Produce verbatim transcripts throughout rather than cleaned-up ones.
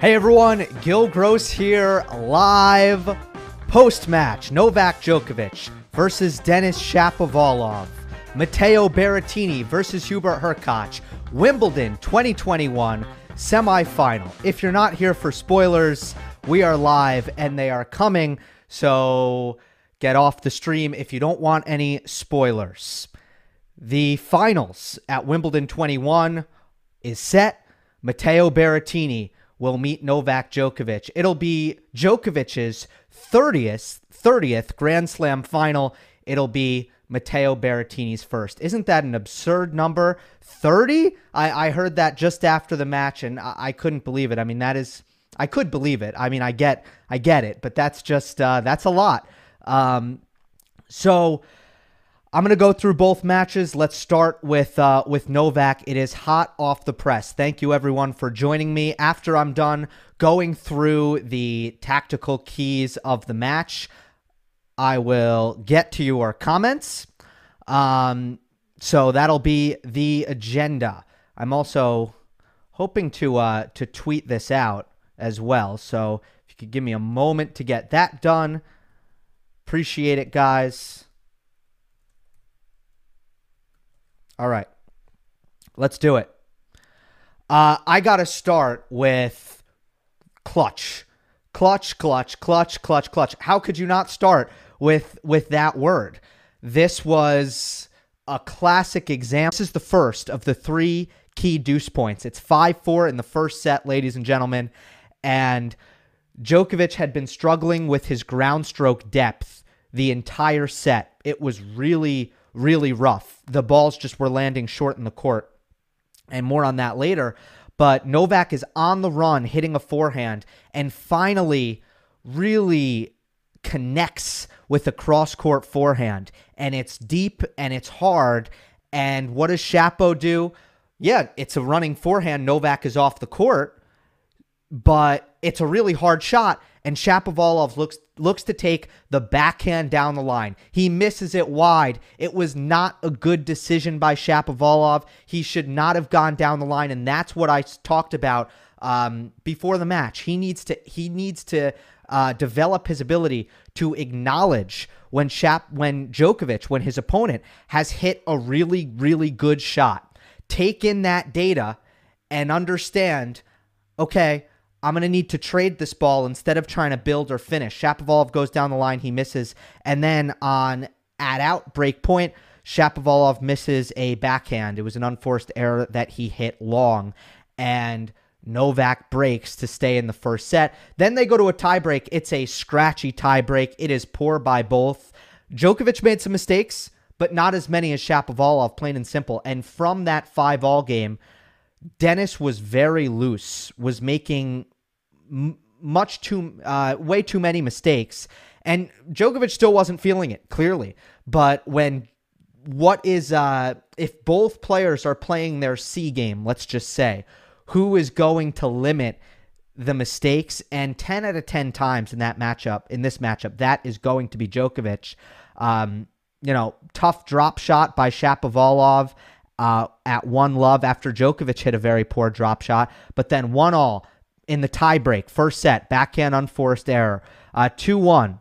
Hey everyone, Gil Gross here, live post-match. Novak Djokovic versus Denis Shapovalov. Matteo Berrettini versus Hubert Hurkacz. Wimbledon twenty twenty-one semifinal. If you're not here for spoilers, we are live and they are coming, so get off the stream if you don't want any spoilers. The finals at Wimbledon twenty-one is set. Matteo Berrettini will meet Novak Djokovic. It'll be Djokovic's thirtieth, thirtieth Grand Slam final. It'll be Matteo Berrettini's first. Isn't that an absurd number? thirty? I, I heard that just after the match, and I, I couldn't believe it. I mean, that is... I could believe it. I mean, I get I get it, but that's just... Uh, that's a lot. Um, so... I'm going to go through both matches. Let's start with uh, with Novak. It is hot off the press. Thank you, everyone, for joining me. After I'm done going through the tactical keys of the match, I will get to your comments. Um, so that'll be the agenda. I'm also hoping to, uh, to tweet this out as well. So if you could give me a moment to get that done. Appreciate it, guys. All right, let's do it. Uh, I got to start with clutch, clutch, clutch, clutch, clutch, clutch. How could you not start with with that word? This was a classic example. This is the first of the three key deuce points. It's five four in the first set, ladies and gentlemen. And Djokovic had been struggling with his ground stroke depth the entire set. It was really really rough. The balls just were landing short in the court, and more on that later. But Novak is on the run, hitting a forehand, and finally really connects with a cross-court forehand. And it's deep, and it's hard. And what does Shapo do? Yeah, it's a running forehand. Novak is off the court, but it's a really hard shot. And Shapovalov looks looks to take the backhand down the line. He misses it wide. It was not a good decision by Shapovalov. He should not have gone down the line, and that's what I talked about um, before the match. He needs to he needs to uh, develop his ability to acknowledge when Shap when Djokovic when his opponent has hit a really really good shot. Take in that data and understand. Okay. I'm going to need to trade this ball instead of trying to build or finish. Shapovalov goes down the line. He misses. And then on at-out break point, Shapovalov misses a backhand. It was an unforced error that he hit long. And Novak breaks to stay in the first set. Then they go to a tiebreak. It's a scratchy tiebreak. It is poor by both. Djokovic made some mistakes, but not as many as Shapovalov, plain and simple. And from that five all game, Denis was very loose, was making much too, uh, way too many mistakes. And Djokovic still wasn't feeling it, clearly. But when, what is, uh, if both players are playing their C game, let's just say, who is going to limit the mistakes? And ten out of ten times in that matchup, in this matchup, that is going to be Djokovic. Um, you know, tough drop shot by Shapovalov. Uh, at one love after Djokovic hit a very poor drop shot, but then one all in the tiebreak, first set, backhand unforced error, uh, two one.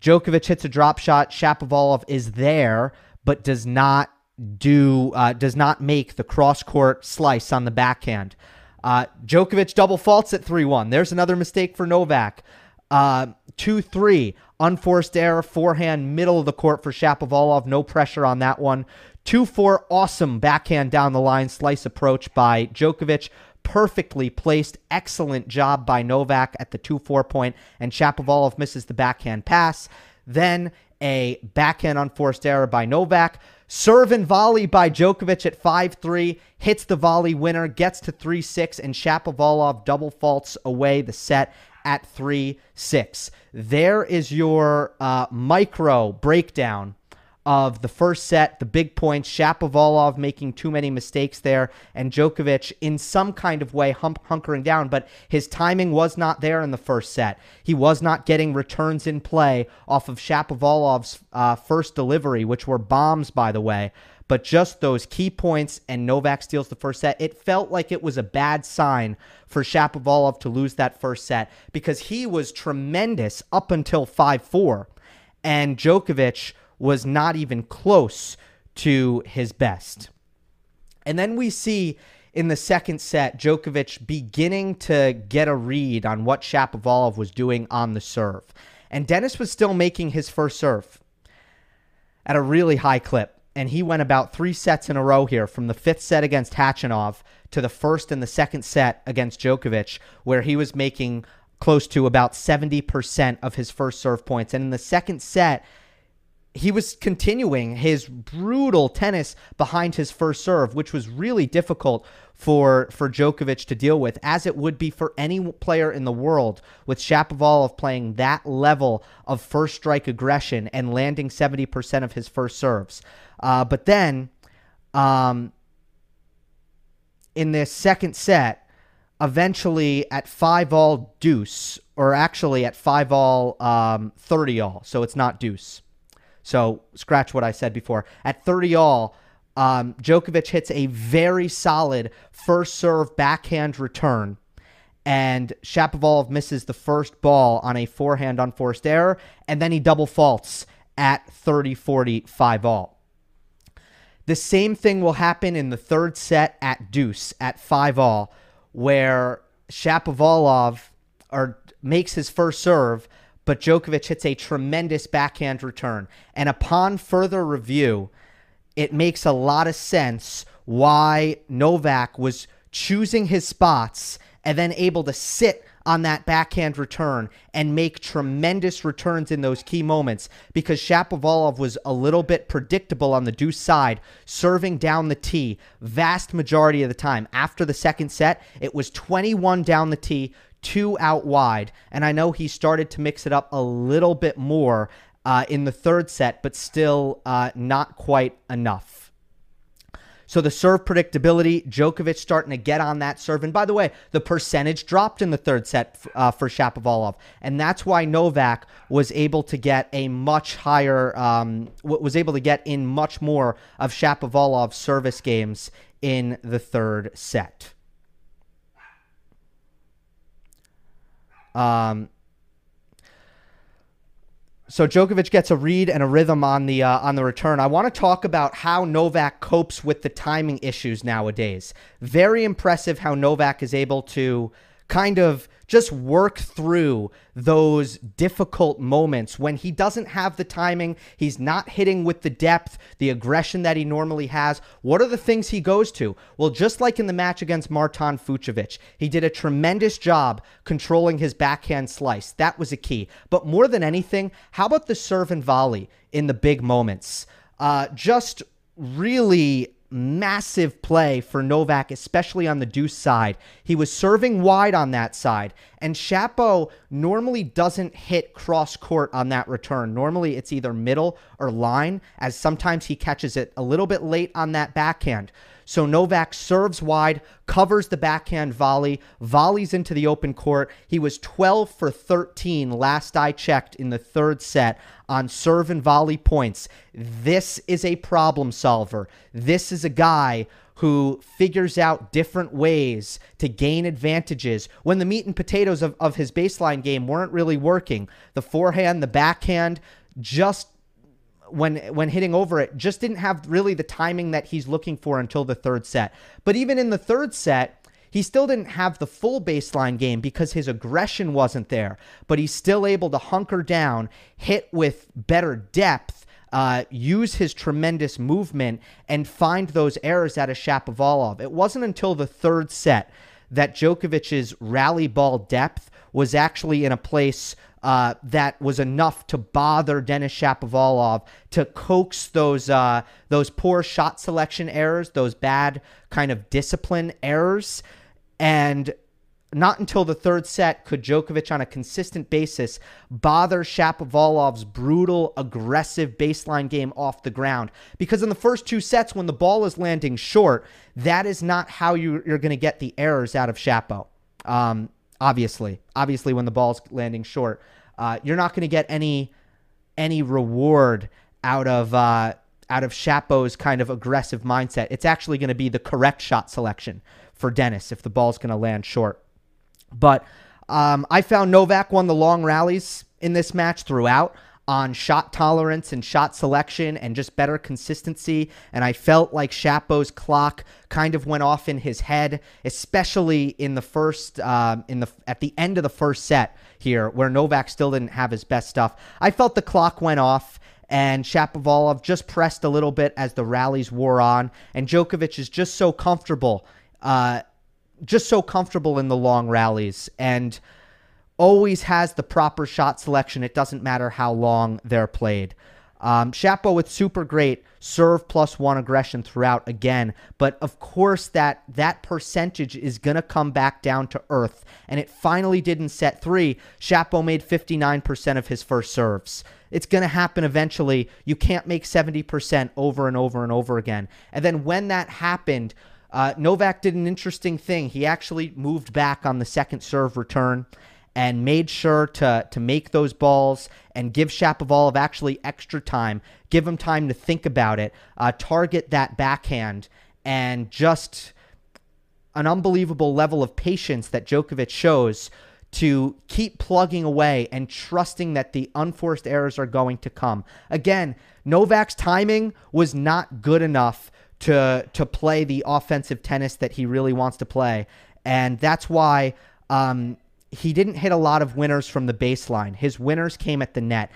Djokovic hits a drop shot. Shapovalov is there, but does not do uh, does not make the cross court slice on the backhand. Uh, Djokovic double faults at three one. There's another mistake for Novak. Uh, two three, unforced error, forehand, middle of the court for Shapovalov. No pressure on that one. two four, awesome backhand down the line, slice approach by Djokovic. Perfectly placed, excellent job by Novak at the two four point, and Shapovalov misses the backhand pass. Then a backhand unforced error by Novak. Serve and volley by Djokovic at five three, hits the volley winner, gets to three six, and Shapovalov double faults away the set at three six. There is your uh, micro breakdown of the first set, the big points, Shapovalov making too many mistakes there, and Djokovic in some kind of way hump hunkering down, but his timing was not there in the first set. He was not getting returns in play off of Shapovalov's uh, first delivery, which were bombs, by the way. But just those key points, and Novak steals the first set. It felt like it was a bad sign for Shapovalov to lose that first set because he was tremendous up until five four, and Djokovic was not even close to his best. And then we see in the second set, Djokovic beginning to get a read on what Shapovalov was doing on the serve. And Denis was still making his first serve at a really high clip. And he went about three sets in a row here, from the fifth set against Khachanov to the first and the second set against Djokovic, where he was making close to about seventy percent of his first serve points. And in the second set, he was continuing his brutal tennis behind his first serve, which was really difficult for, for Djokovic to deal with, as it would be for any player in the world, with Shapovalov playing that level of first strike aggression and landing seventy percent of his first serves. Uh, but then um, in this second set, eventually at five all deuce, or actually at five all um, thirty all, so it's not deuce. So scratch what I said before. At thirty all, um, Djokovic hits a very solid first serve backhand return, and Shapovalov misses the first ball on a forehand unforced error, and then he double faults at thirty forty, five all. The same thing will happen in the third set at deuce at five all, where Shapovalov or makes his first serve, but Djokovic hits a tremendous backhand return. And upon further review, it makes a lot of sense why Novak was choosing his spots and then able to sit on that backhand return and make tremendous returns in those key moments, because Shapovalov was a little bit predictable on the deuce side, serving down the tee vast majority of the time. After the second set, it was twenty-one down the tee, two out wide, and I know he started to mix it up a little bit more uh, in the third set, but still uh, not quite enough. So the serve predictability, Djokovic starting to get on that serve. And by the way, the percentage dropped in the third set f uh, for Shapovalov, and that's why Novak was able to get a much higher, um, was able to get in much more of Shapovalov's service games in the third set. Um, so Djokovic gets a read and a rhythm on the uh, on the return. I want to talk about how Novak copes with the timing issues nowadays. Very impressive how Novak is able to kind of just work through those difficult moments when he doesn't have the timing, he's not hitting with the depth, the aggression that he normally has. What are the things he goes to? Well, just like in the match against Marton Fucsovics, he did a tremendous job controlling his backhand slice. That was a key. But more than anything, how about the serve and volley in the big moments? Uh, just really massive play for Novak, especially on the deuce side. He was serving wide on that side, and Shapo normally doesn't hit cross court on that return. Normally it's either middle or line, as sometimes he catches it a little bit late on that backhand. So Novak serves wide, covers the backhand volley, volleys into the open court. He was twelve for thirteen last I checked in the third set on serve and volley points. This is a problem solver. This is a guy who figures out different ways to gain advantages when the meat and potatoes of, of his baseline game weren't really working. The forehand, the backhand, just when when hitting over it, just didn't have really the timing that he's looking for until the third set. But even in the third set, he still didn't have the full baseline game because his aggression wasn't there, but he's still able to hunker down, hit with better depth, uh, use his tremendous movement, and find those errors out of Shapovalov. It wasn't until the third set that Djokovic's rally ball depth was actually in a place Uh, that was enough to bother Denis Shapovalov, to coax those uh, those poor shot selection errors, those bad kind of discipline errors, and Not until the third set could Djokovic on a consistent basis bother Shapovalov's brutal, aggressive baseline game off the ground. Because in the first two sets, when the ball is landing short, that is not how you, you're going to get the errors out of Shapo. Um, obviously. Obviously, when the ball's landing short, uh, you're not going to get any any reward out of uh, out of Shapo's kind of aggressive mindset. It's actually going to be the correct shot selection for Denis if the ball's going to land short. But um, I found Novak won the long rallies in this match throughout on shot tolerance and shot selection and just better consistency. And I felt like Shapo's clock kind of went off in his head, especially in the first, um, in the at the end of the first set here, where Novak still didn't have his best stuff. I felt the clock went off, and Shapovalov just pressed a little bit as the rallies wore on. And Djokovic is just so comfortable. Uh, just so comfortable in the long rallies and always has the proper shot selection. It doesn't matter how long they're played. Um, Shapo with super great serve plus one aggression throughout again. But of course that, that percentage is going to come back down to earth. And it finally did in set three. Shapo made fifty-nine percent of his first serves. It's going to happen eventually. You can't make seventy percent over and over and over again. And then when that happened, Uh, Novak did an interesting thing. He actually moved back on the second serve return and made sure to, to make those balls and give Shapovalov actually extra time, give him time to think about it, uh, target that backhand, and just an unbelievable level of patience that Djokovic shows to keep plugging away and trusting that the unforced errors are going to come. Again, Novak's timing was not good enough to to play the offensive tennis that he really wants to play. And that's why um, he didn't hit a lot of winners from the baseline. His winners came at the net.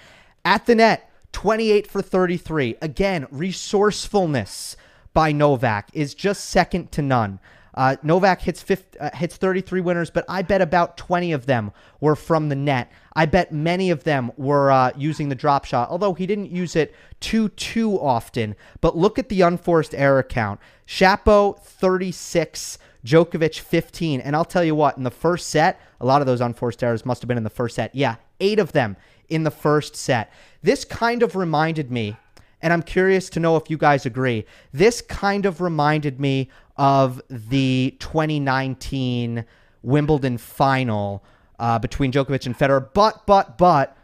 At the net, twenty-eight for thirty-three. Again, resourcefulness by Novak is just second to none. Uh, Novak hits, fifty, uh, hits thirty-three winners, but I bet about twenty of them were from the net. I bet many of them were uh, using the drop shot, although he didn't use it too, too often. But look at the unforced error count. Shapo, thirty-six, Djokovic, fifteen. And I'll tell you what, in the first set, a lot of those unforced errors must have been in the first set. Yeah, eight of them in the first set. This kind of reminded me, and I'm curious to know if you guys agree, this kind of reminded me of the twenty nineteen Wimbledon final uh, between Djokovic and Federer. But, but, but,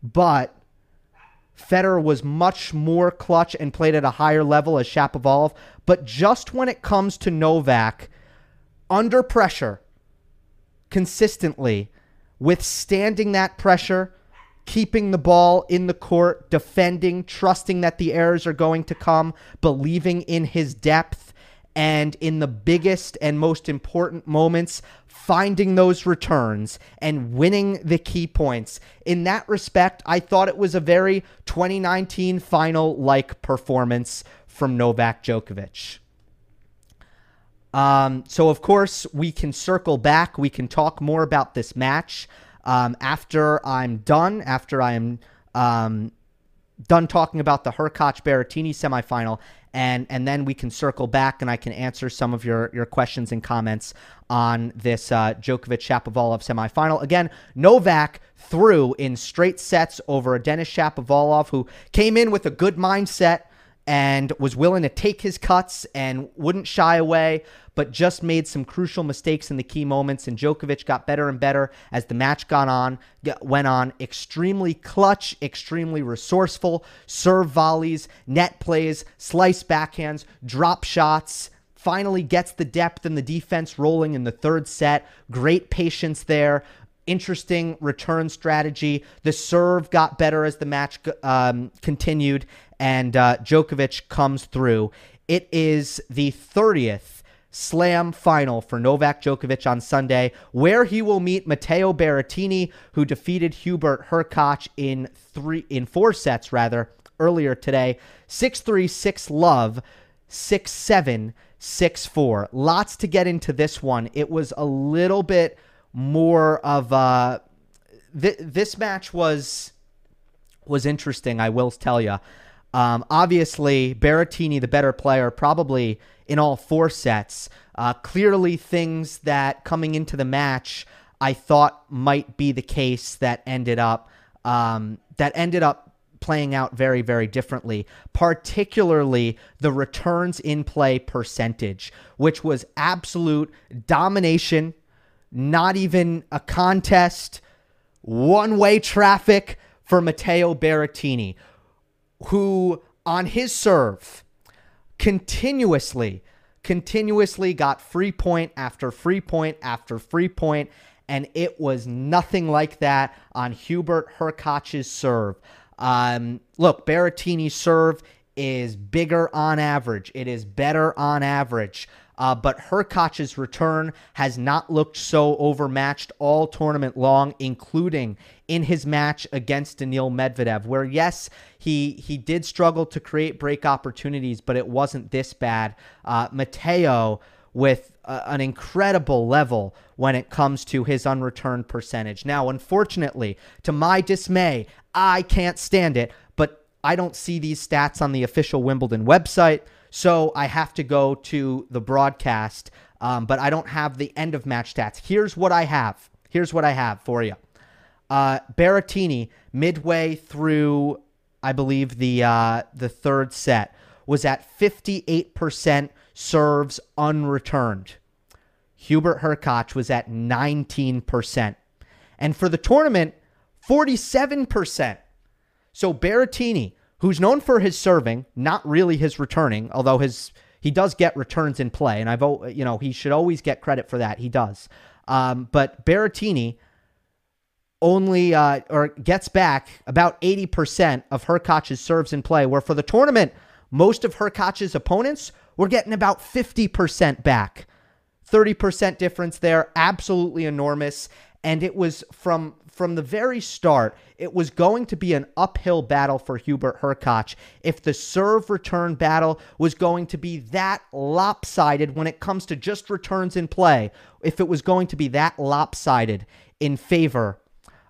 but, Federer was much more clutch and played at a higher level as Shapovalov. But just when it comes to Novak, under pressure, consistently, withstanding that pressure, keeping the ball in the court, defending, trusting that the errors are going to come, believing in his depth, and in the biggest and most important moments, finding those returns and winning the key points. In that respect, I thought it was a very twenty nineteen final-like performance from Novak Djokovic. Um, so, of course, we can circle back. We can talk more about this match. Um, after I'm done, after I am um, done talking about the Hurkacz-Berrettini semifinal, and and then we can circle back and I can answer some of your, your questions and comments on this uh, Djokovic-Shapovalov semifinal. Again, Novak threw in straight sets over Denis Shapovalov, who came in with a good mindset and was willing to take his cuts and wouldn't shy away, but just made some crucial mistakes in the key moments. And Djokovic got better and better as the match got on, went on. Extremely clutch, extremely resourceful, serve volleys, net plays, slice backhands, drop shots. Finally gets the depth and the defense rolling in the third set. Great patience there. Interesting return strategy. The serve got better as the match um, continued, and uh, Djokovic comes through. It is the thirtieth Slam final for Novak Djokovic on Sunday, where he will meet Matteo Berrettini, who defeated Hubert Hurkacz in three in four sets rather earlier today, six three, six love, six seven, six four. Lots to get into this one. It was a little bit more of a th this match was was interesting, I will tell you. Um, obviously, Berrettini, the better player, probably in all four sets. Uh, clearly things that coming into the match I thought might be the case that ended up um, that ended up playing out very, very differently, particularly the returns in play percentage, which was absolute domination, not even a contest, one-way traffic for Matteo Berrettini, who on his serve continuously, continuously got free point after free point after free point, and it was nothing like that on Hubert Hurkacz's serve. Um, look, Berrettini's serve is bigger on average. It is better on average. Uh, but Hurkacz's return has not looked so overmatched all tournament long, including in his match against Daniil Medvedev, where, yes, he he did struggle to create break opportunities, but it wasn't this bad. Uh, Matteo with uh, an incredible level when it comes to his unreturned percentage. Now, unfortunately, to my dismay, I can't stand it, but I don't see these stats on the official Wimbledon website, so I have to go to the broadcast, um, but I don't have the end of match stats. Here's what I have. Here's what I have for you. Uh, Berrettini, midway through, I believe, the uh, the third set, was at fifty-eight percent serves unreturned. Hubert Hurkacz was at nineteen percent. And for the tournament, forty-seven percent. So Berrettini, who's known for his serving, not really his returning, although his he does get returns in play, and I've you know he should always get credit for that. He does, um, but Berrettini only uh, or gets back about eighty percent of Hurkacz's serves in play, where for the tournament, most of Hurkacz's opponents were getting about fifty percent back. thirty percent difference there, absolutely enormous. And it was from from the very start, it was going to be an uphill battle for Hubert Hurkacz if the serve return battle was going to be that lopsided when it comes to just returns in play, if it was going to be that lopsided in favor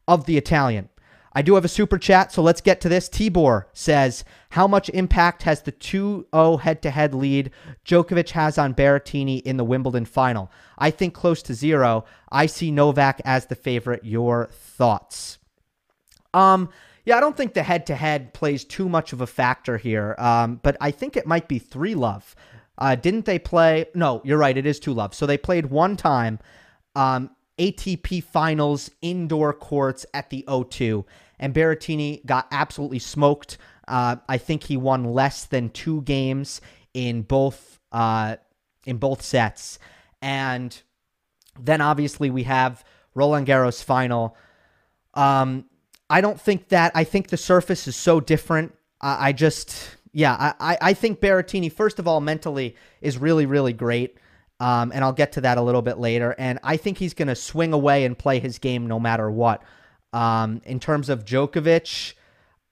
of the Italian. I do have a super chat, so let's get to this. Tibor says, how much impact has the two oh head-to-head lead Djokovic has on Berrettini in the Wimbledon final? I think close to zero. I see Novak as the favorite. Your thoughts? Um, yeah, I don't think the head-to-head plays too much of a factor here, um, but I think it might be three love. Uh, didn't they play? No, you're right. It is two love. So they played one time, um, A T P Finals indoor courts at the O two, and Berrettini got absolutely smoked. Uh, I think he won less than two games in both uh, in both sets, and then obviously we have Roland Garros final. Um, I don't think that I think the surface is so different. I, I just yeah I I think Berrettini, first of all, mentally is really really great. Um, and I'll get to that a little bit later. And I think he's going to swing away and play his game no matter what. Um, in terms of Djokovic,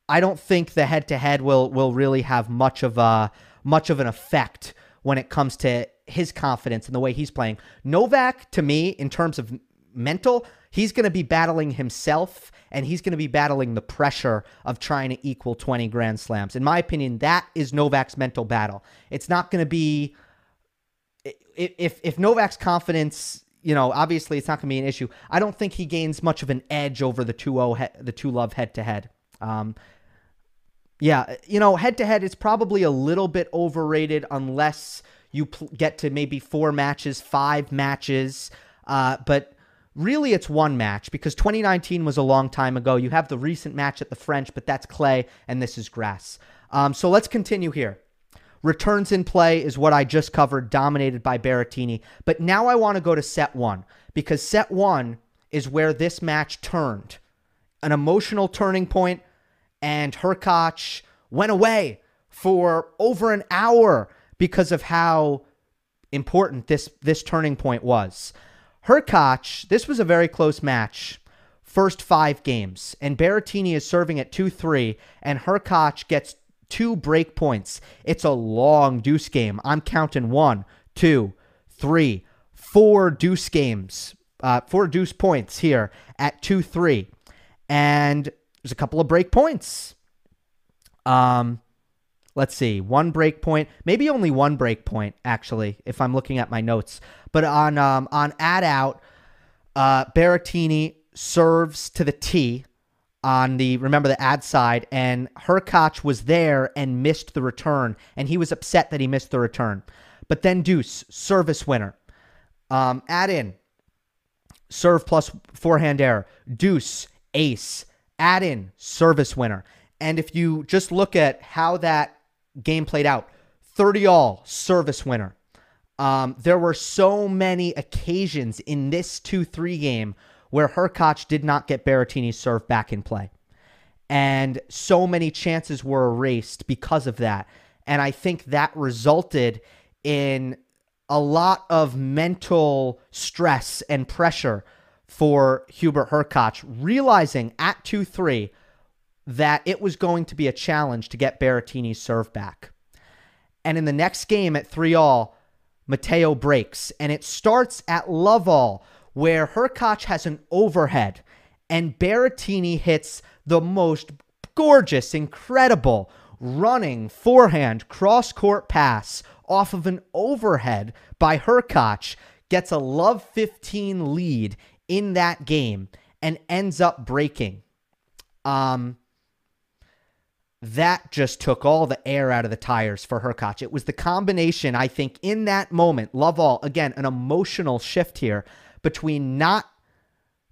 I don't think the head-to-head will will really have much of a much of an effect when it comes to his confidence and the way he's playing. Novak, to me, in terms of mental, he's going to be battling himself, and he's going to be battling the pressure of trying to equal twenty Grand Slams. In my opinion, that is Novak's mental battle. It's not going to be... If if Novak's confidence, you know, obviously it's not going to be an issue. I don't think he gains much of an edge over the two oh the two love head to head. Um, yeah, you know, head to head is probably a little bit overrated unless you pl- get to maybe four matches, five matches. Uh, but really, it's one match because twenty nineteen was a long time ago. You have the recent match at the French, but that's clay and this is grass. Um, so let's continue here. Returns in play is what I just covered, dominated by Berrettini. But now I want to go to set one, because set one is where this match turned. An emotional turning point, and Hurkacz went away for over an hour because of how important this, this turning point was. Hurkacz, this was a very close match, first five games, and Berrettini is serving at two three, and Hurkacz gets two break points. It's a long deuce game. I'm counting one, two, three, four deuce games, uh, four deuce points here at two, three. And there's a couple of break points. Um, let's see, one break point, maybe only one break point, actually, if I'm looking at my notes. But on um, on ad out, uh, Berrettini serves to the tee on the, remember, the ad side, and Hurkacz was there and missed the return, and he was upset that he missed the return. But then deuce, service winner. Um, add in, serve plus forehand error. Deuce, ace. Add in, service winner. And if you just look at how that game played out, thirty all, service winner. Um, there were so many occasions in this two three game where Hurkacz did not get Berrettini's serve back in play. And so many chances were erased because of that. And I think that resulted in a lot of mental stress and pressure for Hubert Hurkacz, realizing at two three that it was going to be a challenge to get Berrettini's serve back. And in the next game at three all, Matteo breaks. And it starts at love all, where Hurkacz has an overhead and Berrettini hits the most gorgeous, incredible running forehand cross-court pass off of an overhead by Hurkacz, gets a love fifteen lead in that game and ends up breaking. Um, that just took all the air out of the tires for Hurkacz. It was the combination, I think, in that moment, love all, again, an emotional shift here, between not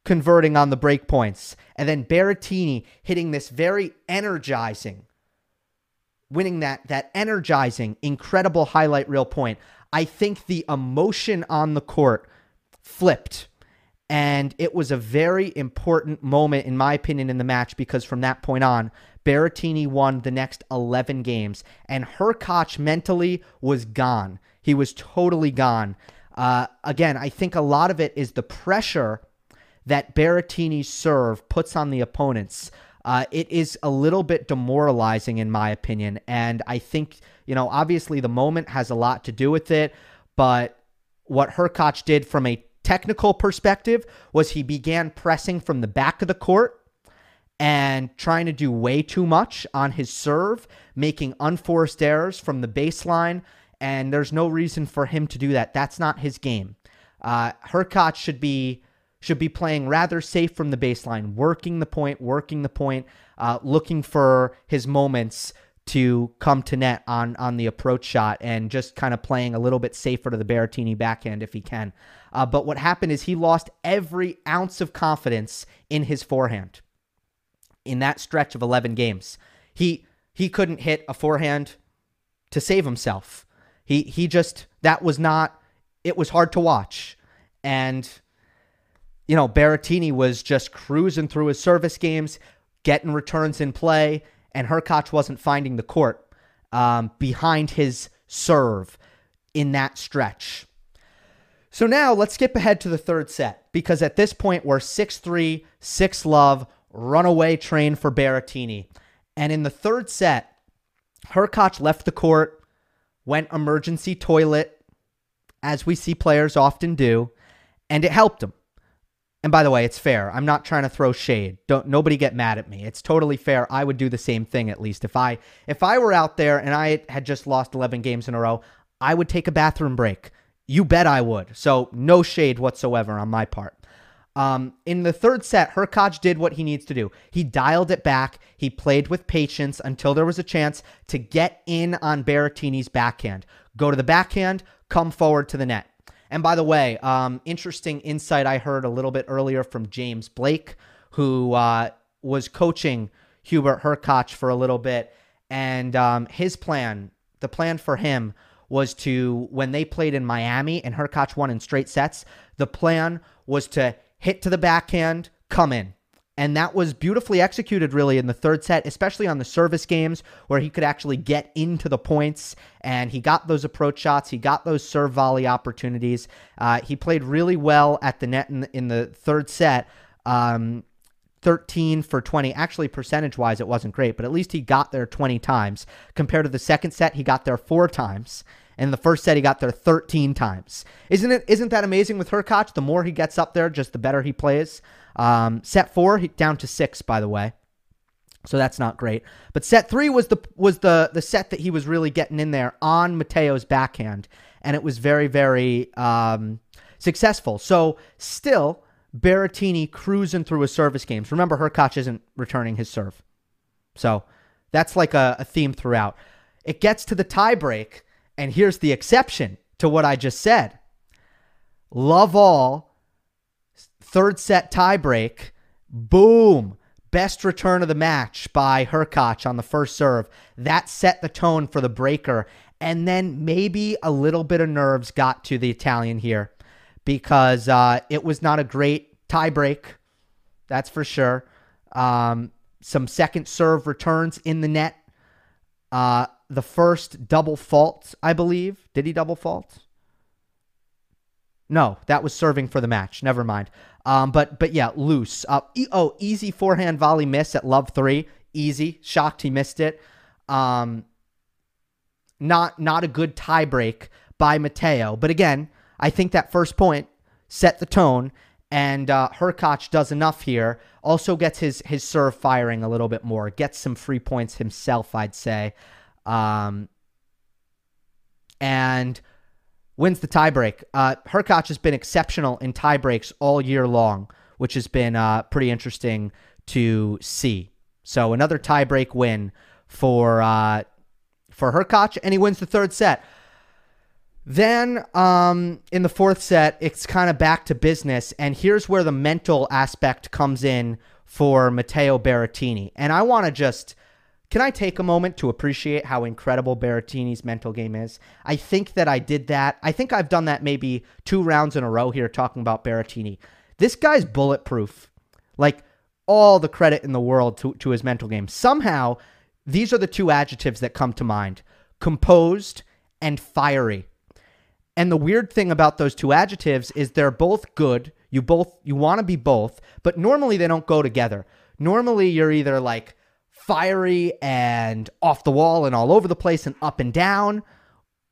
converting on the break points and then Berrettini hitting this very energizing, winning that, that energizing, incredible highlight reel point. I think the emotion on the court flipped, and it was a very important moment, in my opinion, in the match, because from that point on, Berrettini won the next eleven games, and Hurkacz mentally was gone. He was totally gone. Uh, again, I think a lot of it is the pressure that Berrettini's serve puts on the opponents. Uh, it is a little bit demoralizing, in my opinion. And I think, you know, obviously the moment has a lot to do with it. But what Hurkacz did from a technical perspective was he began pressing from the back of the court and trying to do way too much on his serve, making unforced errors from the baseline. And there's no reason for him to do that. That's not his game. Uh, Hurkacz should be should be playing rather safe from the baseline, working the point, working the point, uh, looking for his moments to come to net on on the approach shot, and just kind of playing a little bit safer to the Berrettini backhand if he can. Uh, but what happened is he lost every ounce of confidence in his forehand in that stretch of eleven games. He he couldn't hit a forehand to save himself. He he just, that was not, it was hard to watch. And, you know, Berrettini was just cruising through his service games, getting returns in play, and Hurkacz wasn't finding the court um, behind his serve in that stretch. So now let's skip ahead to the third set, because at this point we're six three, six love, runaway train for Berrettini. And in the third set, Hurkacz left the court, went emergency toilet, as we see players often do, and it helped him. And by the way, it's fair. I'm not trying to throw shade. Don't nobody get mad at me. It's totally fair. I would do the same thing, at least. If I if I were out there and I had just lost eleven games in a row, I would take a bathroom break. You bet I would. So no shade whatsoever on my part. Um, in the third set, Hurkacz did what he needs to do. He dialed it back. He played with patience until there was a chance to get in on Berrettini's backhand. Go to the backhand, come forward to the net. And by the way, um, interesting insight I heard a little bit earlier from James Blake, who uh, was coaching Hubert Hurkacz for a little bit. And um, his plan, the plan for him was to, when they played in Miami and Hurkacz won in straight sets, the plan was to hit to the backhand, come in. And that was beautifully executed, really, in the third set, especially on the service games where he could actually get into the points. And he got those approach shots. He got those serve volley opportunities. Uh, he played really well at the net in the, in the third set, um, thirteen for twenty. Actually, percentage-wise, it wasn't great, but at least he got there twenty times. Compared to the second set, he got there four times. And the first set, he got there thirteen times. Isn't it? Isn't that amazing with Hurkacz? The more he gets up there, just the better he plays. Um, set four, he, down to six, by the way. So that's not great. But set three was the was the the set that he was really getting in there on Matteo's backhand, and it was very, very um, successful. So still, Berrettini cruising through his service games. Remember, Hurkacz isn't returning his serve. So that's like a, a theme throughout. It gets to the tiebreak, and here's the exception to what I just said. Love all, third set tiebreak, boom. Best return of the match by Hurkacz on the first serve. That set the tone for the breaker. And then maybe a little bit of nerves got to the Italian here because uh, it was not a great tiebreak. That's for sure. Um, some second serve returns in the net. Uh, the first double fault, I believe. Did he double fault? No, that was serving for the match. Never mind. Um, but but yeah, loose. Uh, e- oh, easy forehand volley miss at love three. Easy. Shocked he missed it. Um, not not a good tie break by Matteo. But again, I think that first point set the tone, and uh, Hurkacz does enough here. Also gets his his serve firing a little bit more. Gets some free points himself, I'd say. Um, and... wins the tiebreak. Uh, Hurkacz has been exceptional in tiebreaks all year long, which has been uh, pretty interesting to see. So another tiebreak win for uh, for Hurkacz, and he wins the third set. Then um, in the fourth set, it's kind of back to business, and here's where the mental aspect comes in for Matteo Berrettini. And I want to just... Can I take a moment to appreciate how incredible Berrettini's mental game is? I think that I did that. I think I've done that maybe two rounds in a row here talking about Berrettini. This guy's bulletproof. Like, all the credit in the world to, to his mental game. Somehow, these are the two adjectives that come to mind. Composed and fiery. And the weird thing about those two adjectives is they're both good. You both you want to be both, but normally they don't go together. Normally, you're either like... fiery and off the wall and all over the place and up and down,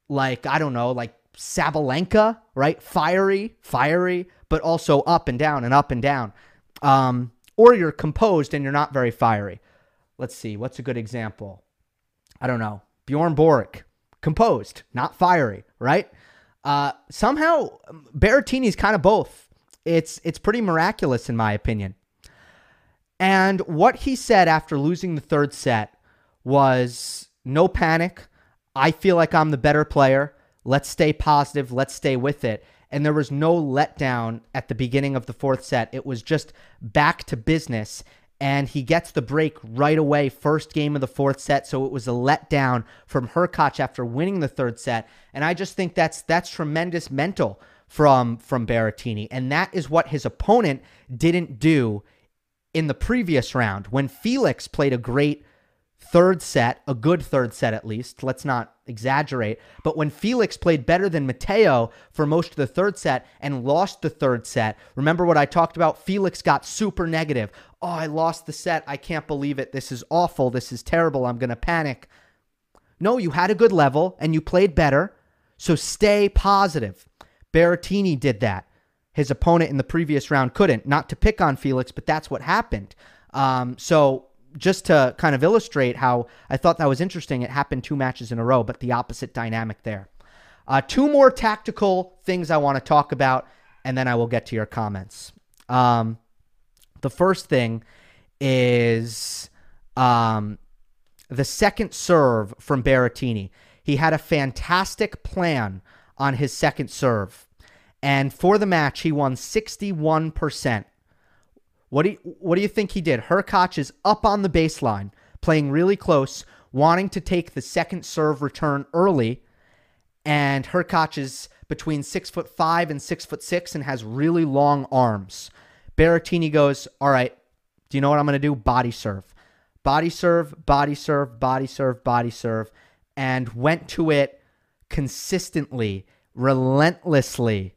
like, I don't know, like Sabalenka, right? Fiery, fiery, but also up and down and up and down. Um, or you're composed and you're not very fiery. Let's see, what's a good example? I don't know. Bjorn Borg, composed, not fiery, right? Uh, somehow, Berrettini's kind of both. It's it's pretty miraculous in my opinion. And what he said after losing the third set was, no panic. I feel like I'm the better player. Let's stay positive. Let's stay with it. And there was no letdown at the beginning of the fourth set. It was just back to business. And he gets the break right away, first game of the fourth set. So it was a letdown from Hurkacz after winning the third set. And I just think that's that's tremendous mental from, from Berrettini. And that is what his opponent didn't do in the previous round, when Felix played a great third set, a good third set at least, let's not exaggerate, but when Felix played better than Matteo for most of the third set and lost the third set, remember what I talked about? Felix got super negative. Oh, I lost the set. I can't believe it. This is awful. This is terrible. I'm going to panic. No, you had a good level and you played better, so stay positive. Berrettini did that. His opponent in the previous round couldn't. Not to pick on Felix, but that's what happened. Um, so just to kind of illustrate how I thought that was interesting, it happened two matches in a row, but the opposite dynamic there. Uh, two more tactical things I want to talk about, and then I will get to your comments. Um, the first thing is um, the second serve from Berrettini. He had a fantastic plan on his second serve. And for the match, he won sixty-one percent. What do you, what do you think he did? Hurkacz is up on the baseline, playing really close, wanting to take the second serve return early. And Hurkacz is between six foot five and six foot six and has really long arms. Berrettini goes, all right, do you know what I'm going to do? Body serve. Body serve, body serve, body serve, body serve. And went to it consistently, relentlessly.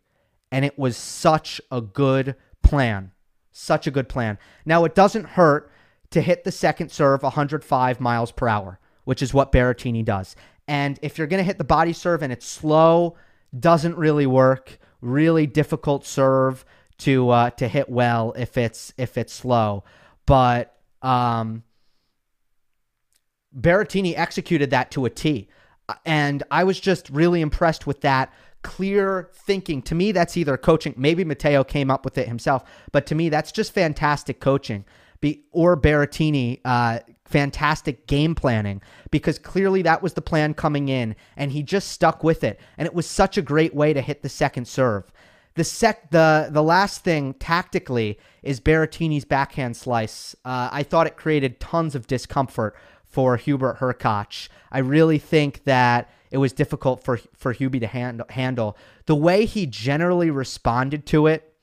And it was such a good plan. Such a good plan. Now, it doesn't hurt to hit the second serve one hundred five miles per hour, which is what Berrettini does. And if you're going to hit the body serve and it's slow, doesn't really work, really difficult serve to uh, to hit well if it's if it's slow. But um, Berrettini executed that to a T. And I was just really impressed with that clear thinking. To me, that's either coaching. Maybe Matteo came up with it himself, but to me, that's just fantastic coaching. Be, or Berrettini, uh, fantastic game planning, because clearly that was the plan coming in and he just stuck with it. And it was such a great way to hit the second serve. The sec, the the last thing tactically is Berrettini's backhand slice. Uh, I thought it created tons of discomfort for Hubert Hurkacz. I really think that it was difficult for for Hubie to handle, handle. The way he generally responded to it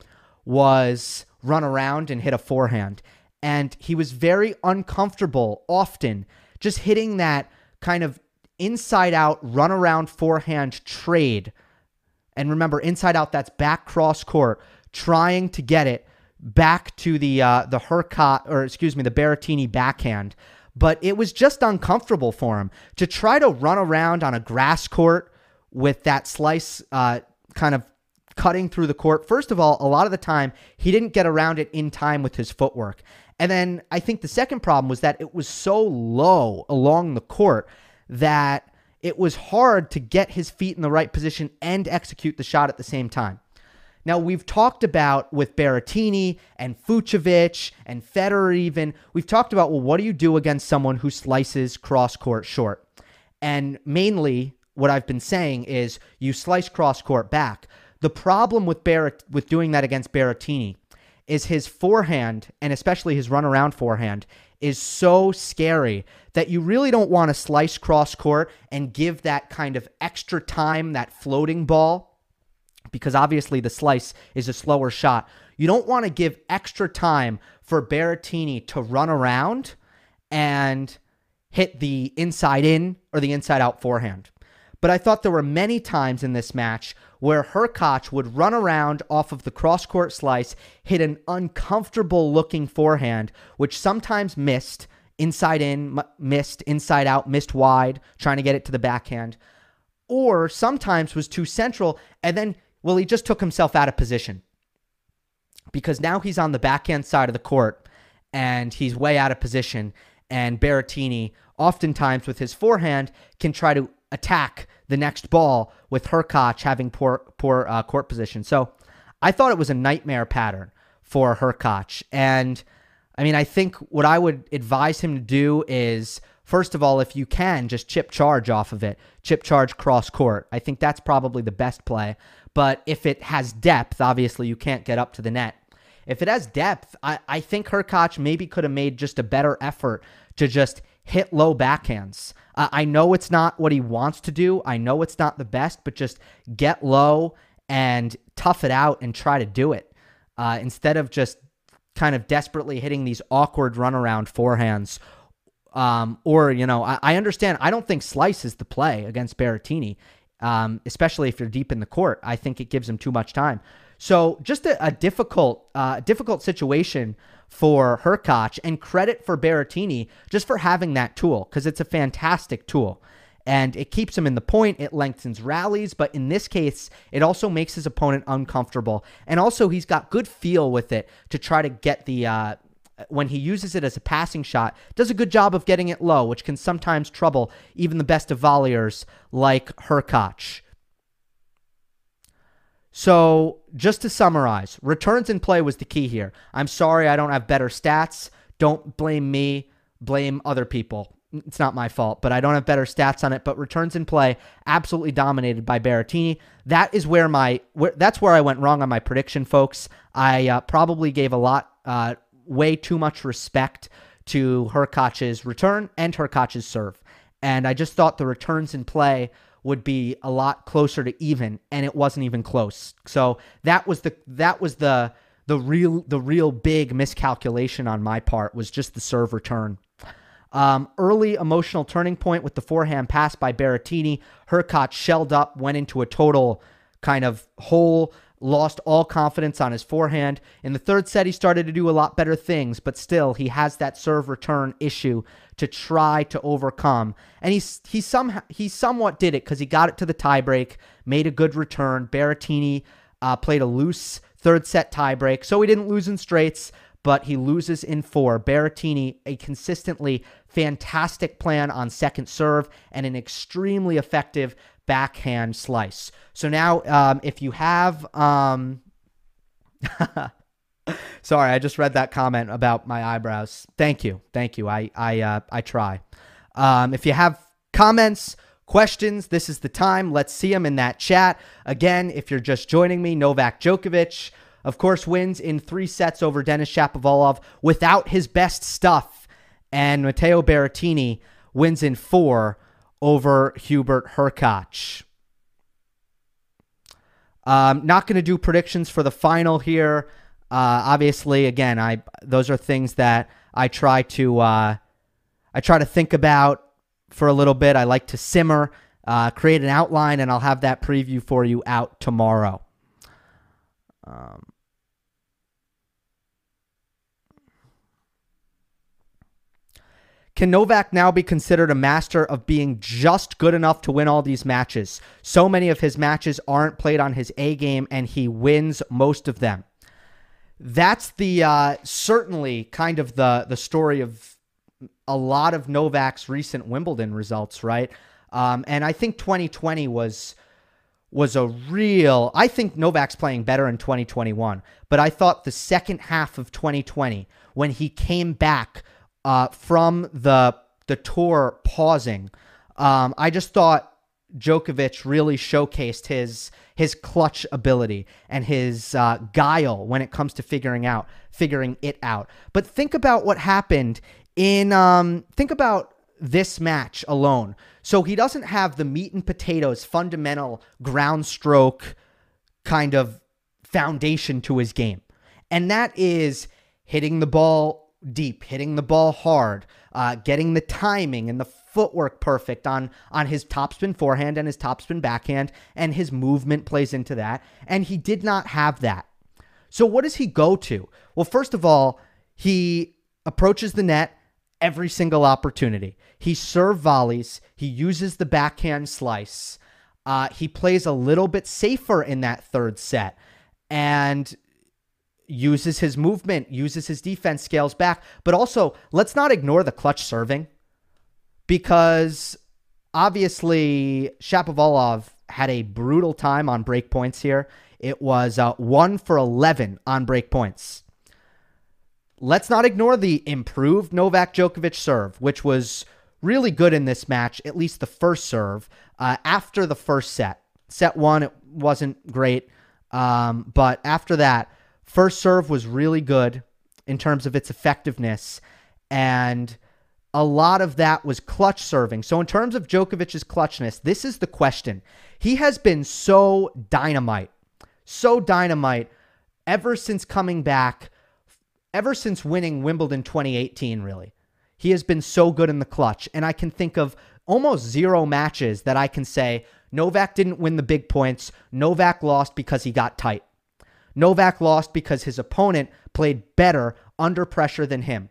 was run around and hit a forehand. And he was very uncomfortable often just hitting that kind of inside-out run-around forehand trade. And remember, inside-out, that's back cross-court, trying to get it back to the uh, the Hurkacz, or excuse me, the Berrettini backhand. But it was just uncomfortable for him to try to run around on a grass court with that slice uh, kind of cutting through the court. First of all, a lot of the time, he didn't get around it in time with his footwork. And then I think the second problem was that it was so low along the court that it was hard to get his feet in the right position and execute the shot at the same time. Now, we've talked about with Berrettini and Fucsovics and Federer even, we've talked about, well, what do you do against someone who slices cross-court short? And mainly what I've been saying is you slice cross-court back. The problem with Barrett, with doing that against Berrettini is his forehand, and especially his runaround forehand, is so scary that you really don't want to slice cross-court and give that kind of extra time, that floating ball, because obviously the slice is a slower shot. You don't want to give extra time for Berrettini to run around and hit the inside in or the inside out forehand. But I thought there were many times in this match where Hurkacz would run around off of the cross-court slice, hit an uncomfortable-looking forehand, which sometimes missed, inside in, missed, inside out, missed wide, trying to get it to the backhand, or sometimes was too central, and then well, he just took himself out of position because now he's on the backhand side of the court and he's way out of position. And Berrettini, oftentimes with his forehand, can try to attack the next ball with Hurkacz having poor, poor uh, court position. So I thought it was a nightmare pattern for Hurkacz. And I mean, I think what I would advise him to do is, first of all, if you can, just chip charge off of it, chip charge cross court. I think that's probably the best play. But if it has depth, obviously you can't get up to the net. If it has depth, I, I think Hurkacz maybe could have made just a better effort to just hit low backhands. Uh, I know it's not what he wants to do. I know it's not the best, but just get low and tough it out and try to do it uh, instead of just kind of desperately hitting these awkward runaround forehands. Um, or, you know, I, I understand. I don't think slice is the play against Berrettini, um, especially if you're deep in the court. I think it gives him too much time. So just a, a difficult, uh, difficult situation for Hurkacz, and credit for Berrettini just for having that tool, because it's a fantastic tool and it keeps him in the point. It lengthens rallies, but in this case, it also makes his opponent uncomfortable. And also he's got good feel with it to try to get the, uh, when he uses it as a passing shot, does a good job of getting it low, which can sometimes trouble even the best of volleyers like Hurkacz. So just to summarize, returns in play was the key here. I'm sorry I don't have better stats. Don't blame me. Blame other people. It's not my fault, but I don't have better stats on it. But returns in play absolutely dominated by Berrettini. That is where my where, that's where I went wrong on my prediction, folks. I uh, probably gave a lot, uh, way too much respect to Hurkacz's return and Hurkacz's serve, and I just thought the returns in play would be a lot closer to even, and it wasn't even close. So that was the that was the the real the real big miscalculation on my part, was just the serve return. Um, early emotional turning point with the forehand pass by Berrettini. Hurkacz shelled up, went into a total kind of hole, lost all confidence on his forehand. In the third set, he started to do a lot better things, but still he has that serve return issue to try to overcome. And he, he, somehow, he somewhat did it because he got it to the tiebreak, made a good return. Berrettini uh, played a loose third set tiebreak, so he didn't lose in straights, but he loses in four. Berrettini, a consistently fantastic plan on second serve and an extremely effective backhand slice. So now um, if you have... Um... Sorry, I just read that comment about my eyebrows. Thank you. Thank you. I I uh, I try. Um, if you have comments, questions, this is the time. Let's see them in that chat. Again, if you're just joining me, Novak Djokovic, of course, wins in three sets over Denis Shapovalov without his best stuff. And Matteo Berrettini wins in four over Hubert Hurkacz. Um, not going to do predictions for the final here. Uh, obviously, again, I those are things that I try to uh, I try to think about for a little bit. I like to simmer, uh, create an outline, and I'll have that preview for you out tomorrow. Um, can Novak now be considered a master of being just good enough to win all these matches? So many of his matches aren't played on his A game, and he wins most of them. That's the uh, certainly kind of the the story of a lot of Novak's recent Wimbledon results, right? Um, and I think twenty twenty was was a real. I think Novak's playing better in twenty twenty-one, but I thought the second half of twenty twenty, when he came back uh, from the the tour pausing, um, I just thought Djokovic really showcased his his clutch ability and his uh, guile when it comes to figuring out figuring it out. But think about what happened in um, think about this match alone. So he doesn't have the meat and potatoes, fundamental ground stroke kind of foundation to his game, and that is hitting the ball deep, hitting the ball hard, uh, getting the timing and the footwork perfect on on his topspin forehand and his topspin backhand, and his movement plays into that, and he did not have that. So what does he go to? Well, first of all, he approaches the net every single opportunity. He serve volleys. He uses the backhand slice. Uh, he plays a little bit safer in that third set and uses his movement, uses his defense, scales back. But also, let's not ignore the clutch serving, because obviously Shapovalov had a brutal time on break points here. It was uh, one for eleven on break points. Let's not ignore the improved Novak Djokovic serve, which was really good in this match, at least the first serve, uh, after the first set. Set one, it wasn't great, um, but after that, first serve was really good in terms of its effectiveness, and a lot of that was clutch serving. So in terms of Djokovic's clutchness, this is the question. He has been so dynamite, so dynamite ever since coming back, ever since winning Wimbledon twenty eighteen, really. He has been so good in the clutch. And I can think of almost zero matches that I can say, Novak didn't win the big points. Novak lost because he got tight. Novak lost because his opponent played better under pressure than him.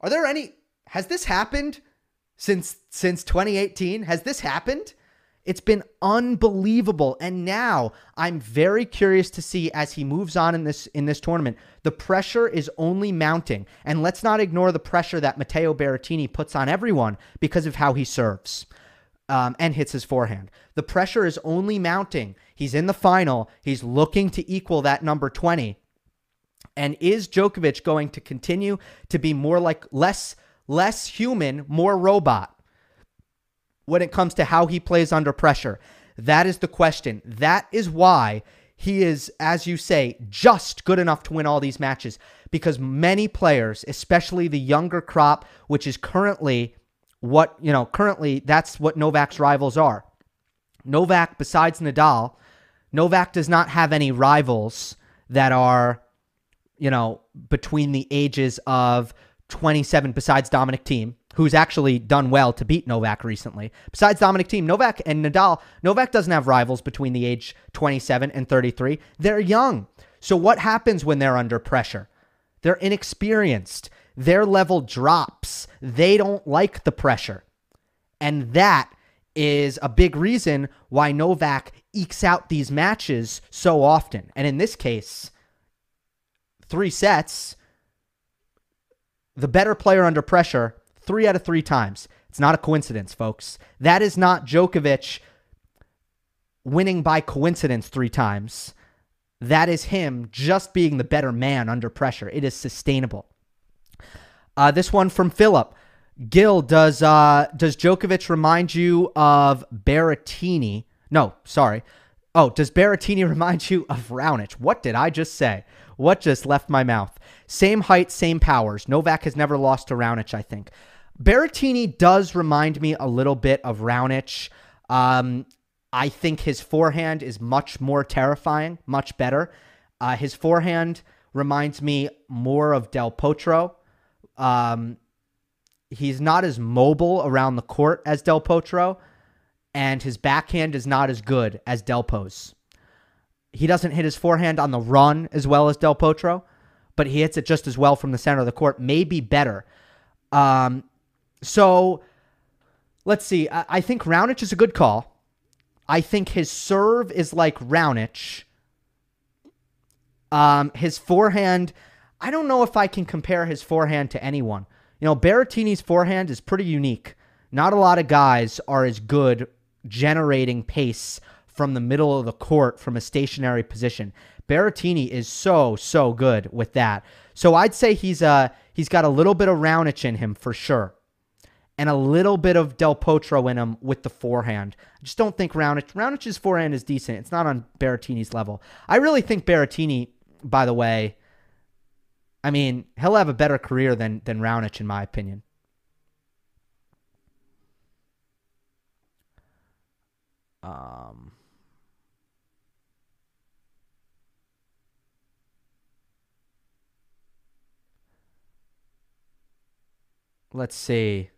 Are there any, has this happened since since twenty eighteen? Has this happened? It's been unbelievable. And now I'm very curious to see, as he moves on in this in this tournament, the pressure is only mounting. And let's not ignore the pressure that Matteo Berrettini puts on everyone because of how he serves um, and hits his forehand. The pressure is only mounting. He's in the final. He's looking to equal that number twenty. And is Djokovic going to continue to be more like less less human, more robot when it comes to how he plays under pressure? That is the question. That is why he is, as you say, just good enough to win all these matches, because many players, especially the younger crop, which is currently what, you know, currently that's what Novak's rivals are. Novak, besides Nadal, Novak does not have any rivals that are, you know, between the ages of twenty-seven, besides Dominic Thiem, who's actually done well to beat Novak recently. Besides Dominic Thiem, Novak and Nadal, Novak doesn't have rivals between the age twenty-seven and thirty-three. They're young. So what happens when they're under pressure? They're inexperienced. Their level drops. They don't like the pressure. And that is a big reason why Novak ekes out these matches so often. And in this case, three sets, the better player under pressure three out of three times. It's not a coincidence, folks. That is not Djokovic winning by coincidence three times. That is him just being the better man under pressure. It is sustainable. Uh, this one from Philip. Gil, does uh, does Djokovic remind you of Berrettini? No, sorry. Oh, does Berrettini remind you of Raonic? What did I just say? What just left my mouth? Same height, same powers. Novak has never lost to Raonic, I think. Berrettini does remind me a little bit of Raonic. Um, I think his forehand is much more terrifying, much better. Uh, his forehand reminds me more of Del Potro. Um, he's not as mobile around the court as Del Potro, and his backhand is not as good as Del Pot's. He doesn't hit his forehand on the run as well as Del Potro, but he hits it just as well from the center of the court, maybe better. Um, so let's see. I, I think Raonic is a good call. I think his serve is like Raonic. Um, his forehand, I don't know if I can compare his forehand to anyone. You know, Berrettini's forehand is pretty unique. Not a lot of guys are as good generating pace from the middle of the court from a stationary position. Berrettini is so, so good with that. So I'd say he's a, he's got a little bit of Raonic in him for sure, and a little bit of Del Potro in him with the forehand. I just don't think Raonic, Raunic's forehand is decent. It's not on Berrettini's level. I really think Berrettini, by the way, I mean, he'll have a better career than than Raonic, in my opinion. Um, let's see.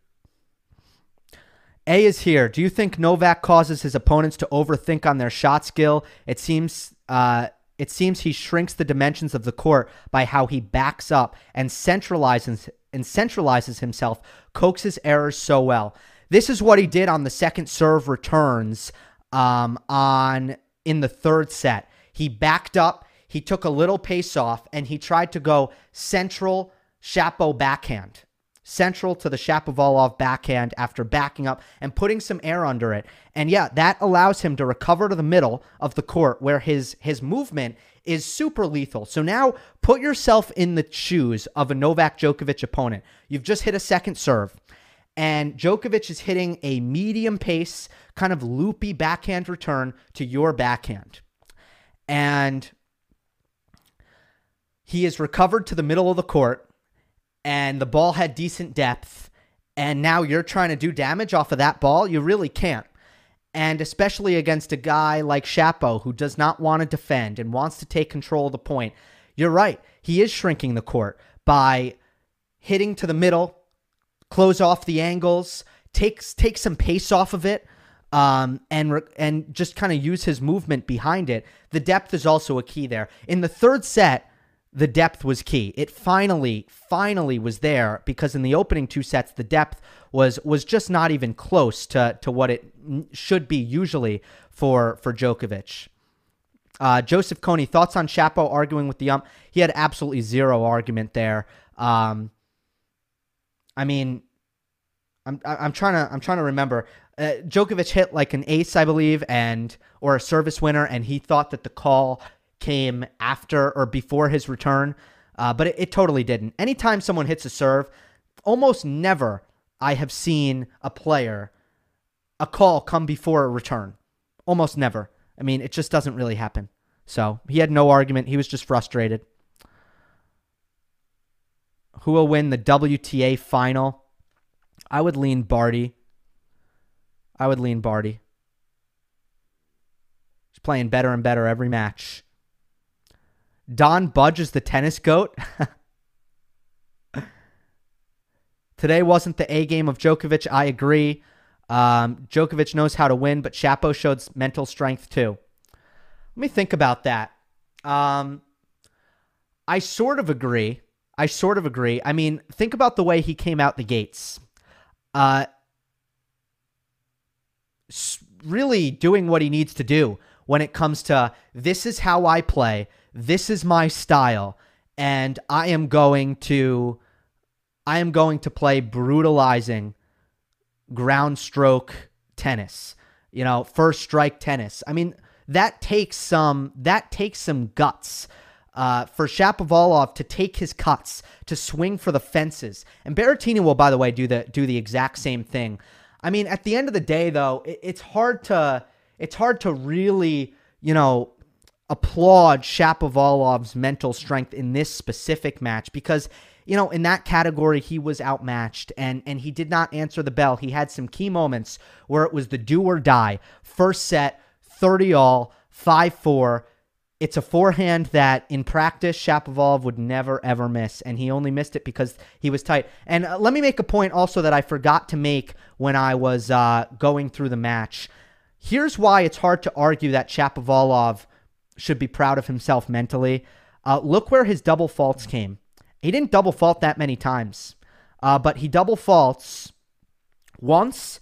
A is here. Do you think Novak causes his opponents to overthink on their shot skill? It seems... Uh, It seems he shrinks the dimensions of the court by how he backs up and centralizes and centralizes himself, coaxes errors so well. This is what he did on the second serve returns um, on in the third set. He backed up, he took a little pace off, and he tried to go central Shapo backhand, central to the Shapovalov backhand after backing up and putting some air under it. And yeah, that allows him to recover to the middle of the court where his his movement is super lethal. So now put yourself in the shoes of a Novak Djokovic opponent. You've just hit a second serve, and Djokovic is hitting a medium pace, kind of loopy backhand return to your backhand. And he is recovered to the middle of the court, and the ball had decent depth, and now you're trying to do damage off of that ball. You really can't. And especially against a guy like Shapo, who does not want to defend and wants to take control of the point, you're right. He is shrinking the court by hitting to the middle, close off the angles, takes take some pace off of it, um, and, and just kind of use his movement behind it. The depth is also a key there. In the third set, the depth was key. It finally, finally was there, because in the opening two sets, the depth was was just not even close to, to what it should be usually for, for Djokovic. Uh, Joseph Coney, thoughts on Shapo arguing with the ump? He had absolutely zero argument there. Um, I mean, I'm I'm trying to I'm trying to remember. Uh, Djokovic hit like an ace, I believe, and or a service winner, and he thought that the call came after or before his return, uh, but it, it totally didn't. Anytime someone hits a serve, almost never I have seen a player, a call come before a return. Almost never. I mean, it just doesn't really happen. So he had no argument. He was just frustrated. Who will win the W T A final? I would lean Barty. I would lean Barty. He's playing better and better every match. Don Budge is the tennis goat. Today wasn't the A game of Djokovic. I agree. Um, Djokovic knows how to win, but Shapo showed mental strength too. Let me think about that. Um, I sort of agree. I sort of agree. I mean, think about the way he came out the gates. Uh, really doing what he needs to do when it comes to, this is how I play, this is my style, and I am going to I am going to play brutalizing ground stroke tennis. You know, first strike tennis. I mean, that takes some that takes some guts. Uh, for Shapovalov to take his cuts, to swing for the fences. And Berrettini will, by the way, do the do the exact same thing. I mean, at the end of the day, though, it, it's hard to it's hard to really, you know, applaud Shapovalov's mental strength in this specific match because, you know, in that category, he was outmatched and and he did not answer the bell. He had some key moments where it was the do or die. First set, thirty all, five four. It's a forehand that, in practice, Shapovalov would never, ever miss, and he only missed it because he was tight. And uh, let me make a point also that I forgot to make when I was uh, going through the match. Here's why it's hard to argue that Shapovalov should be proud of himself mentally. Uh, look where his double faults came. He didn't double fault that many times, uh, but he double faults once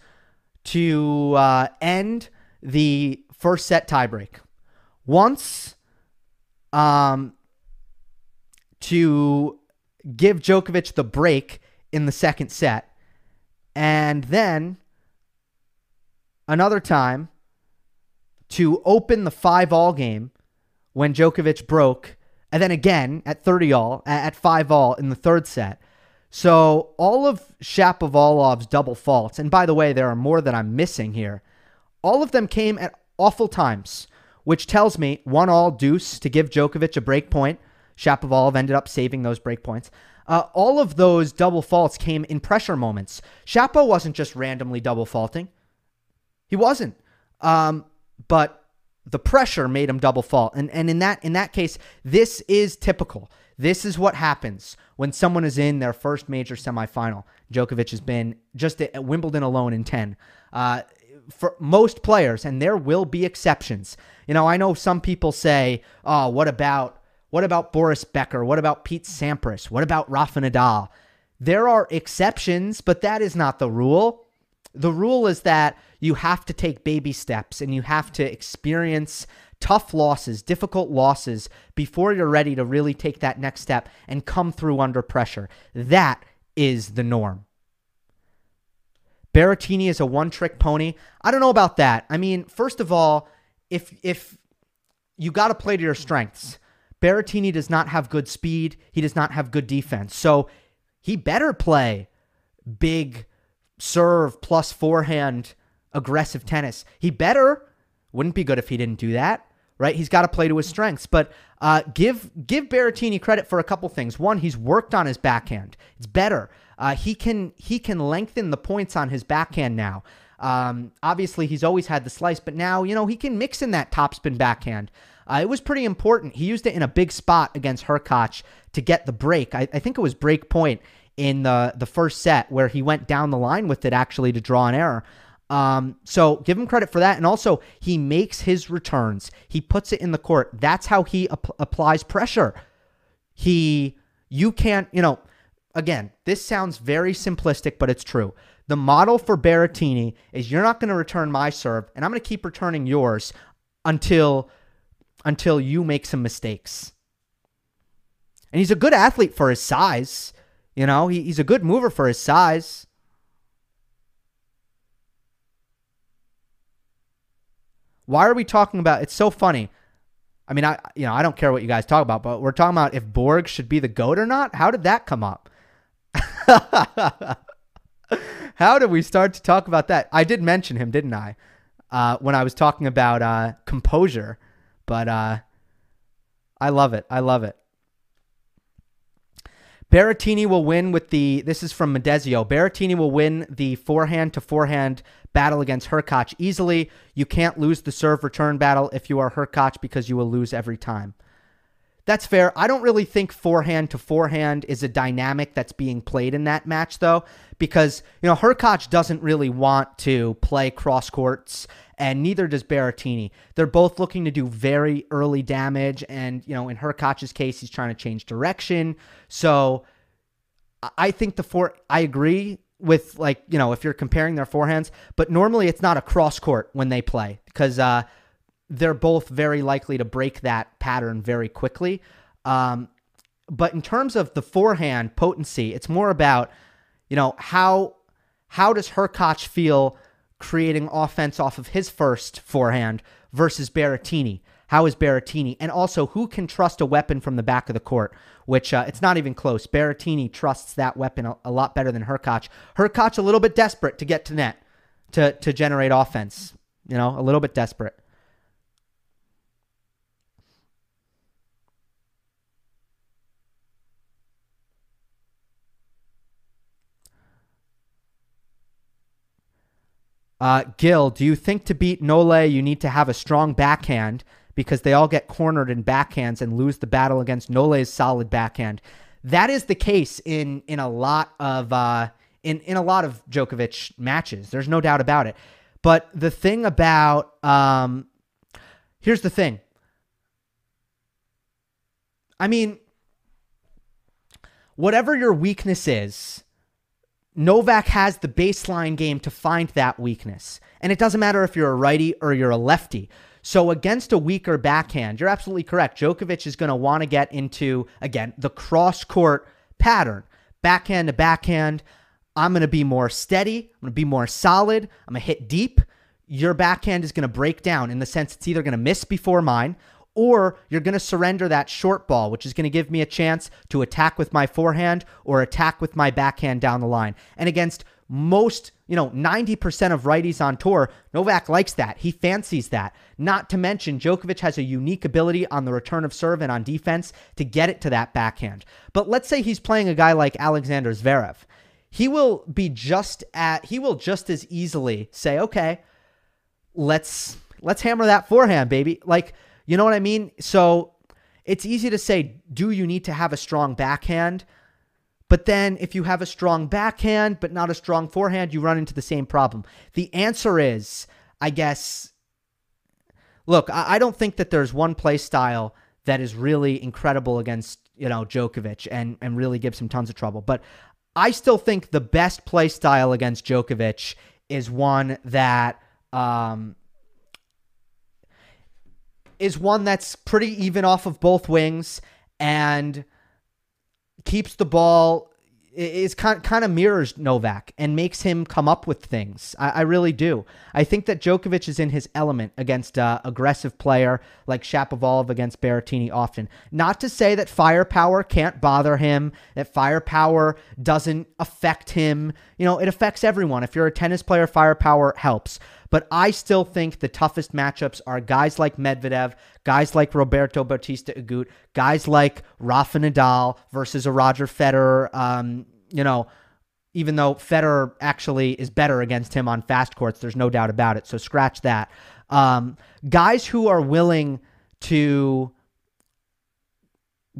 to uh, end the first set tiebreak, once Um, to give Djokovic the break in the second set. And then another time to open the five all game when Djokovic broke. And then again at thirty all, at five all in the third set. So all of Shapovalov's double faults, and by the way, there are more that I'm missing here, all of them came at awful times, which tells me one all deuce to give Djokovic a break point. Shapovalov ended up saving those break points. Uh, all of those double faults came in pressure moments. Shapo wasn't just randomly double faulting. He wasn't. Um, but the pressure made him double fault. And and in that in that case, this is typical. This is what happens when someone is in their first major semifinal. Djokovic has been just at Wimbledon alone in ten. Uh, for most players, and there will be exceptions. You know, I know some people say, oh, what about, what about Boris Becker? What about Pete Sampras? What about Rafa Nadal? There are exceptions, but that is not the rule. The rule is that you have to take baby steps and you have to experience tough losses, difficult losses before you're ready to really take that next step and come through under pressure. That is the norm. Berrettini is a one-trick pony. I don't know about that. I mean, first of all, if if you got to play to your strengths. Berrettini does not have good speed. He does not have good defense. So he better play big serve plus forehand aggressive tennis. He better. Wouldn't be good if he didn't do that, right? He's got to play to his strengths. But uh, give give Berrettini credit for a couple things. One, he's worked on his backhand. It's better. Uh, he can he can lengthen the points on his backhand now. Um, obviously, he's always had the slice, but now, you know, he can mix in that topspin backhand. Uh, it was pretty important. He used it in a big spot against Hurkacz to get the break. I, I think it was break point in the, the first set where he went down the line with it actually to draw an error. Um, so give him credit for that. And also, he makes his returns. He puts it in the court. That's how he ap- applies pressure. He, you can't, you know... Again, this sounds very simplistic, but it's true. The model for Berrettini is you're not going to return my serve, and I'm going to keep returning yours until, until you make some mistakes. And he's a good athlete for his size. You know, he, he's a good mover for his size. Why are we talking about... It's so funny. I mean, I you know, I don't care what you guys talk about, but we're talking about if Borg should be the GOAT or not. How did that come up? How did we start to talk about that? I did mention him, didn't I? Uh, when I was talking about uh, composure, but uh, I love it. I love it. Berrettini will win with the, this is from Medezio. Berrettini will win the forehand to forehand battle against Hurkacz easily. You can't lose the serve return battle if you are Hurkacz because you will lose every time. That's fair. I don't really think forehand to forehand is a dynamic that's being played in that match, though, because, you know, Hurkacz doesn't really want to play cross courts, and neither does Berrettini. They're both looking to do very early damage, and, you know, in Hurkacz's case, he's trying to change direction. So I think the four, I agree with, like, you know, if you're comparing their forehands, but normally it's not a cross court when they play because, uh, they're both very likely to break that pattern very quickly. Um, But in terms of the forehand potency, it's more about, you know, how how does Hurkacz feel creating offense off of his first forehand versus Berrettini? How is Berrettini? And also, who can trust a weapon from the back of the court, which uh, it's not even close. Berrettini trusts that weapon a, a lot better than Hurkacz. Hurkacz a little bit desperate to get to net, to, to generate offense, you know, a little bit desperate. Uh, Gil, do you think to beat Nole you need to have a strong backhand, because they all get cornered in backhands and lose the battle against Nole's solid backhand? That is the case in in a lot of uh, in in a lot of Djokovic matches. There's no doubt about it. But the thing about um, here's the thing. I mean, whatever your weakness is, Novak has the baseline game to find that weakness. And it doesn't matter if you're a righty or you're a lefty. So against a weaker backhand, you're absolutely correct. Djokovic is going to want to get into, again, the cross-court pattern. Backhand to backhand, I'm going to be more steady. I'm going to be more solid. I'm going to hit deep. Your backhand is going to break down in the sense it's either going to miss before mine, or you're going to surrender that short ball, which is going to give me a chance to attack with my forehand or attack with my backhand down the line. And against most, you know, ninety percent of righties on tour, Novak likes that. He fancies that. Not to mention, Djokovic has a unique ability on the return of serve and on defense to get it to that backhand. But let's say he's playing a guy like Alexander Zverev. He will be just at, he will just as easily say, okay, let's, let's hammer that forehand, baby. Like, you know what I mean? So it's easy to say, do you need to have a strong backhand? But then if you have a strong backhand but not a strong forehand, you run into the same problem. The answer is, I guess, look, I don't think that there's one play style that is really incredible against, you know, Djokovic and, and really gives him tons of trouble. But I still think the best play style against Djokovic is one that... Um, is one that's pretty even off of both wings and keeps the ball, is kind, kind of mirrors Novak and makes him come up with things. I, I really do. I think that Djokovic is in his element against an aggressive player like Shapovalov against Berrettini often. Not to say that firepower can't bother him, that firepower doesn't affect him. You know, it affects everyone. If you're a tennis player, firepower helps. But I still think the toughest matchups are guys like Medvedev, guys like Roberto Bautista Agut, guys like Rafa Nadal versus a Roger Federer. Um, you know, even though Federer actually is better against him on fast courts, there's no doubt about it. So scratch that. Um, guys who are willing to,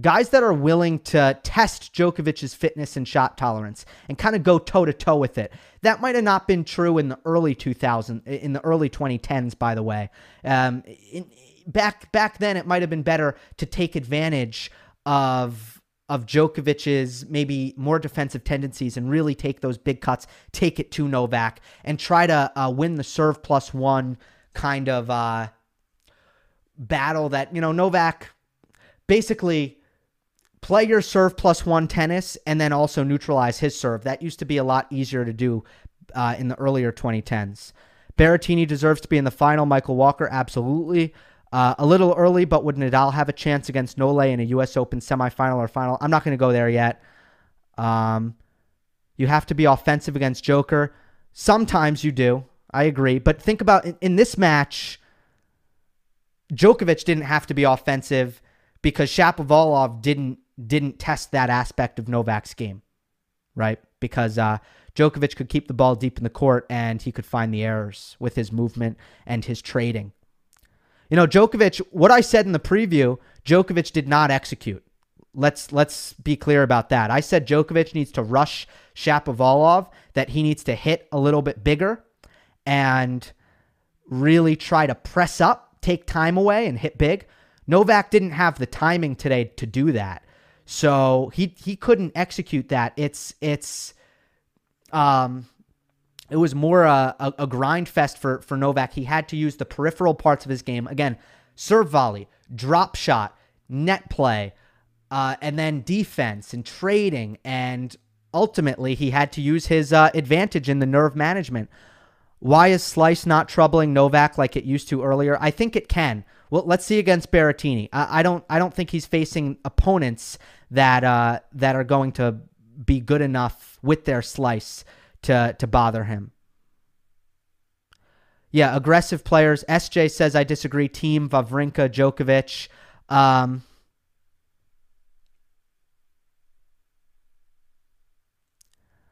guys that are willing to test Djokovic's fitness and shot tolerance and kind of go toe to toe with it. That might have not been true in the early two thousands, in the early twenty tens, by the way. Um, in, back back then, it might have been better to take advantage of of Djokovic's maybe more defensive tendencies and really take those big cuts, take it to Novak, and try to uh, win the serve plus one kind of uh, battle that, you know, Novak basically... play your serve plus one tennis and then also neutralize his serve. That used to be a lot easier to do uh, in the earlier twenty tens. Berrettini deserves to be in the final. Michael Walker, absolutely. Uh, a little early, but would Nadal have a chance against Nole in a U S Open semifinal or final? I'm not going to go there yet. Um, you have to be offensive against Joker. Sometimes you do. I agree. But think about in, in this match, Djokovic didn't have to be offensive because Shapovalov didn't didn't test that aspect of Novak's game, right? Because uh, Djokovic could keep the ball deep in the court and he could find the errors with his movement and his trading. You know, Djokovic, what I said in the preview, Djokovic did not execute. Let's let's be clear about that. I said Djokovic needs to rush Shapovalov, that he needs to hit a little bit bigger and really try to press up, take time away and hit big. Novak didn't have the timing today to do that. So he he couldn't execute that. It's it's um it was more a, a, a grind fest for, for Novak. He had to use the peripheral parts of his game. Again, serve volley, drop shot, net play, uh, and then defense and trading, and ultimately he had to use his uh, advantage in the nerve management. Why is slice not troubling Novak like it used to earlier? I think it can. Well, let's see against Berrettini. I, I don't. I don't think he's facing opponents that uh, that are going to be good enough with their slice to to bother him. Yeah, aggressive players. S J says I disagree. Thiem, Wawrinka, Djokovic. Um,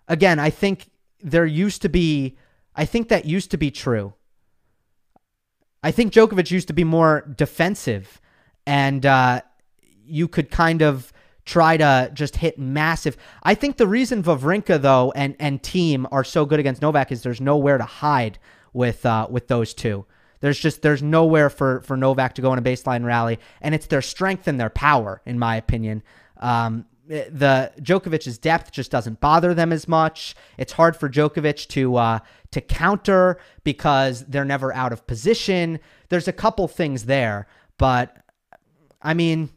again, I think there used to be. I think that used to be true. I think Djokovic used to be more defensive, and uh, you could kind of try to just hit massive. I think the reason Wawrinka, though, and, and Thiem are so good against Novak is there's nowhere to hide with uh, with those two. There's just there's nowhere for, for Novak to go in a baseline rally, and it's their strength and their power, in my opinion. Um, the Djokovic's depth just doesn't bother them as much. It's hard for Djokovic to uh, to counter because they're never out of position. There's a couple things there, but I mean,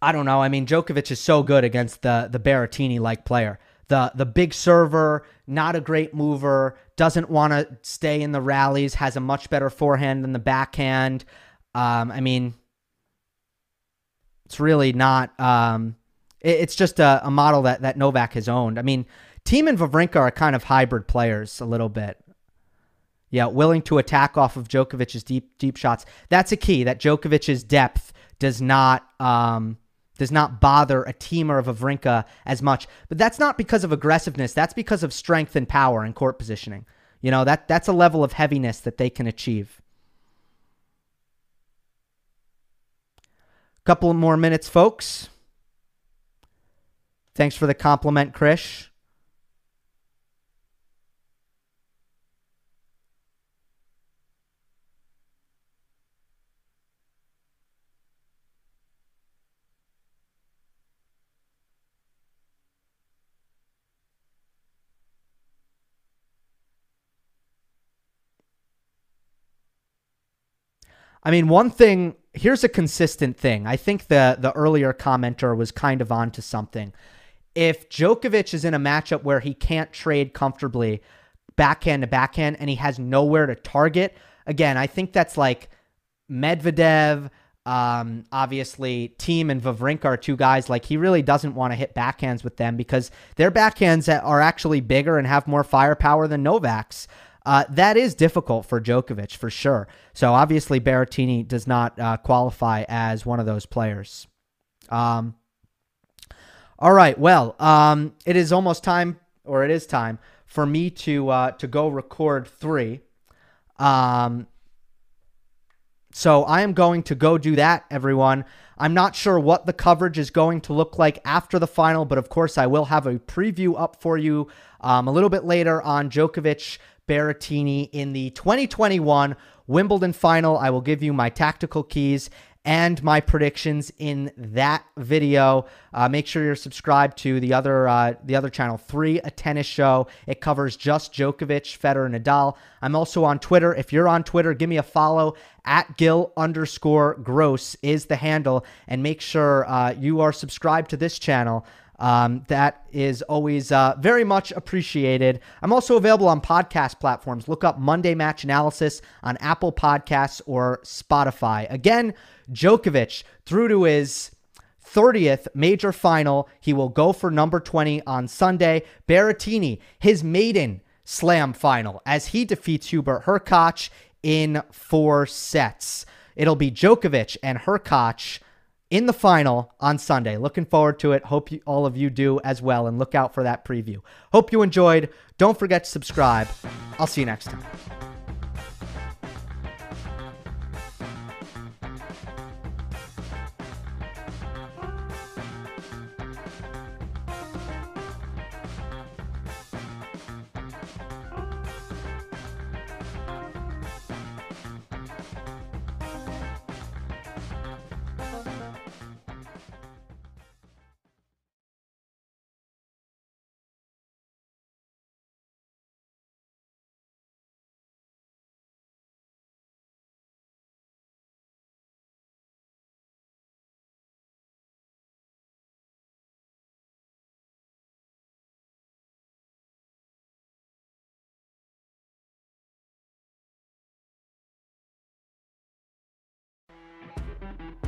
I don't know. I mean, Djokovic is so good against the the Berrettini-like player, the the big server, not a great mover, doesn't want to stay in the rallies, has a much better forehand than the backhand. Um, I mean. It's really not um, – it, it's just a, a model that, that Novak has owned. I mean, Thiem and Wawrinka are kind of hybrid players a little bit. Yeah, willing to attack off of Djokovic's deep deep shots. That's a key, that Djokovic's depth does not um, does not bother a Thiem or a Wawrinka as much. But that's not because of aggressiveness. That's because of strength and power and court positioning. You know, that that's a level of heaviness that they can achieve. Couple more minutes, folks. Thanks for the compliment, Krish. I mean, one thing, here's a consistent thing. I think the, the earlier commenter was kind of onto something. If Djokovic is in a matchup where he can't trade comfortably backhand to backhand and he has nowhere to target, again, I think that's like Medvedev, um, obviously Thiem and Wawrinka are two guys, like he really doesn't want to hit backhands with them because their backhands are actually bigger and have more firepower than Novak's. Uh, that is difficult for Djokovic, for sure. So obviously Berrettini does not uh, qualify as one of those players. Um, all right, well, um, it is almost time, or it is time, for me to uh, to go record three. Um, so I am going to go do that, everyone. I'm not sure what the coverage is going to look like after the final, but of course I will have a preview up for you um, a little bit later on Djokovic Berrettini in the twenty twenty-one Wimbledon final. I will give you my tactical keys and my predictions in that video. Uh, make sure you're subscribed to the other uh, the other channel, Three, a Tennis Show. It covers just Djokovic, Federer, Nadal. I'm also on Twitter. If you're on Twitter, give me a follow at Gil underscore Gross is the handle, and make sure uh, you are subscribed to this channel. Um, that is always uh, very much appreciated. I'm also available on podcast platforms. Look up Monday Match Analysis on Apple Podcasts or Spotify. Again, Djokovic through to his thirtieth major final. He will go for number twenty on Sunday. Berrettini, his maiden slam final as he defeats Hubert Hurkacz in four sets. It'll be Djokovic and Hurkacz in the final on Sunday. Looking forward to it. Hope you, all of you do as well, and look out for that preview. Hope you enjoyed. Don't forget to subscribe. I'll see you next time.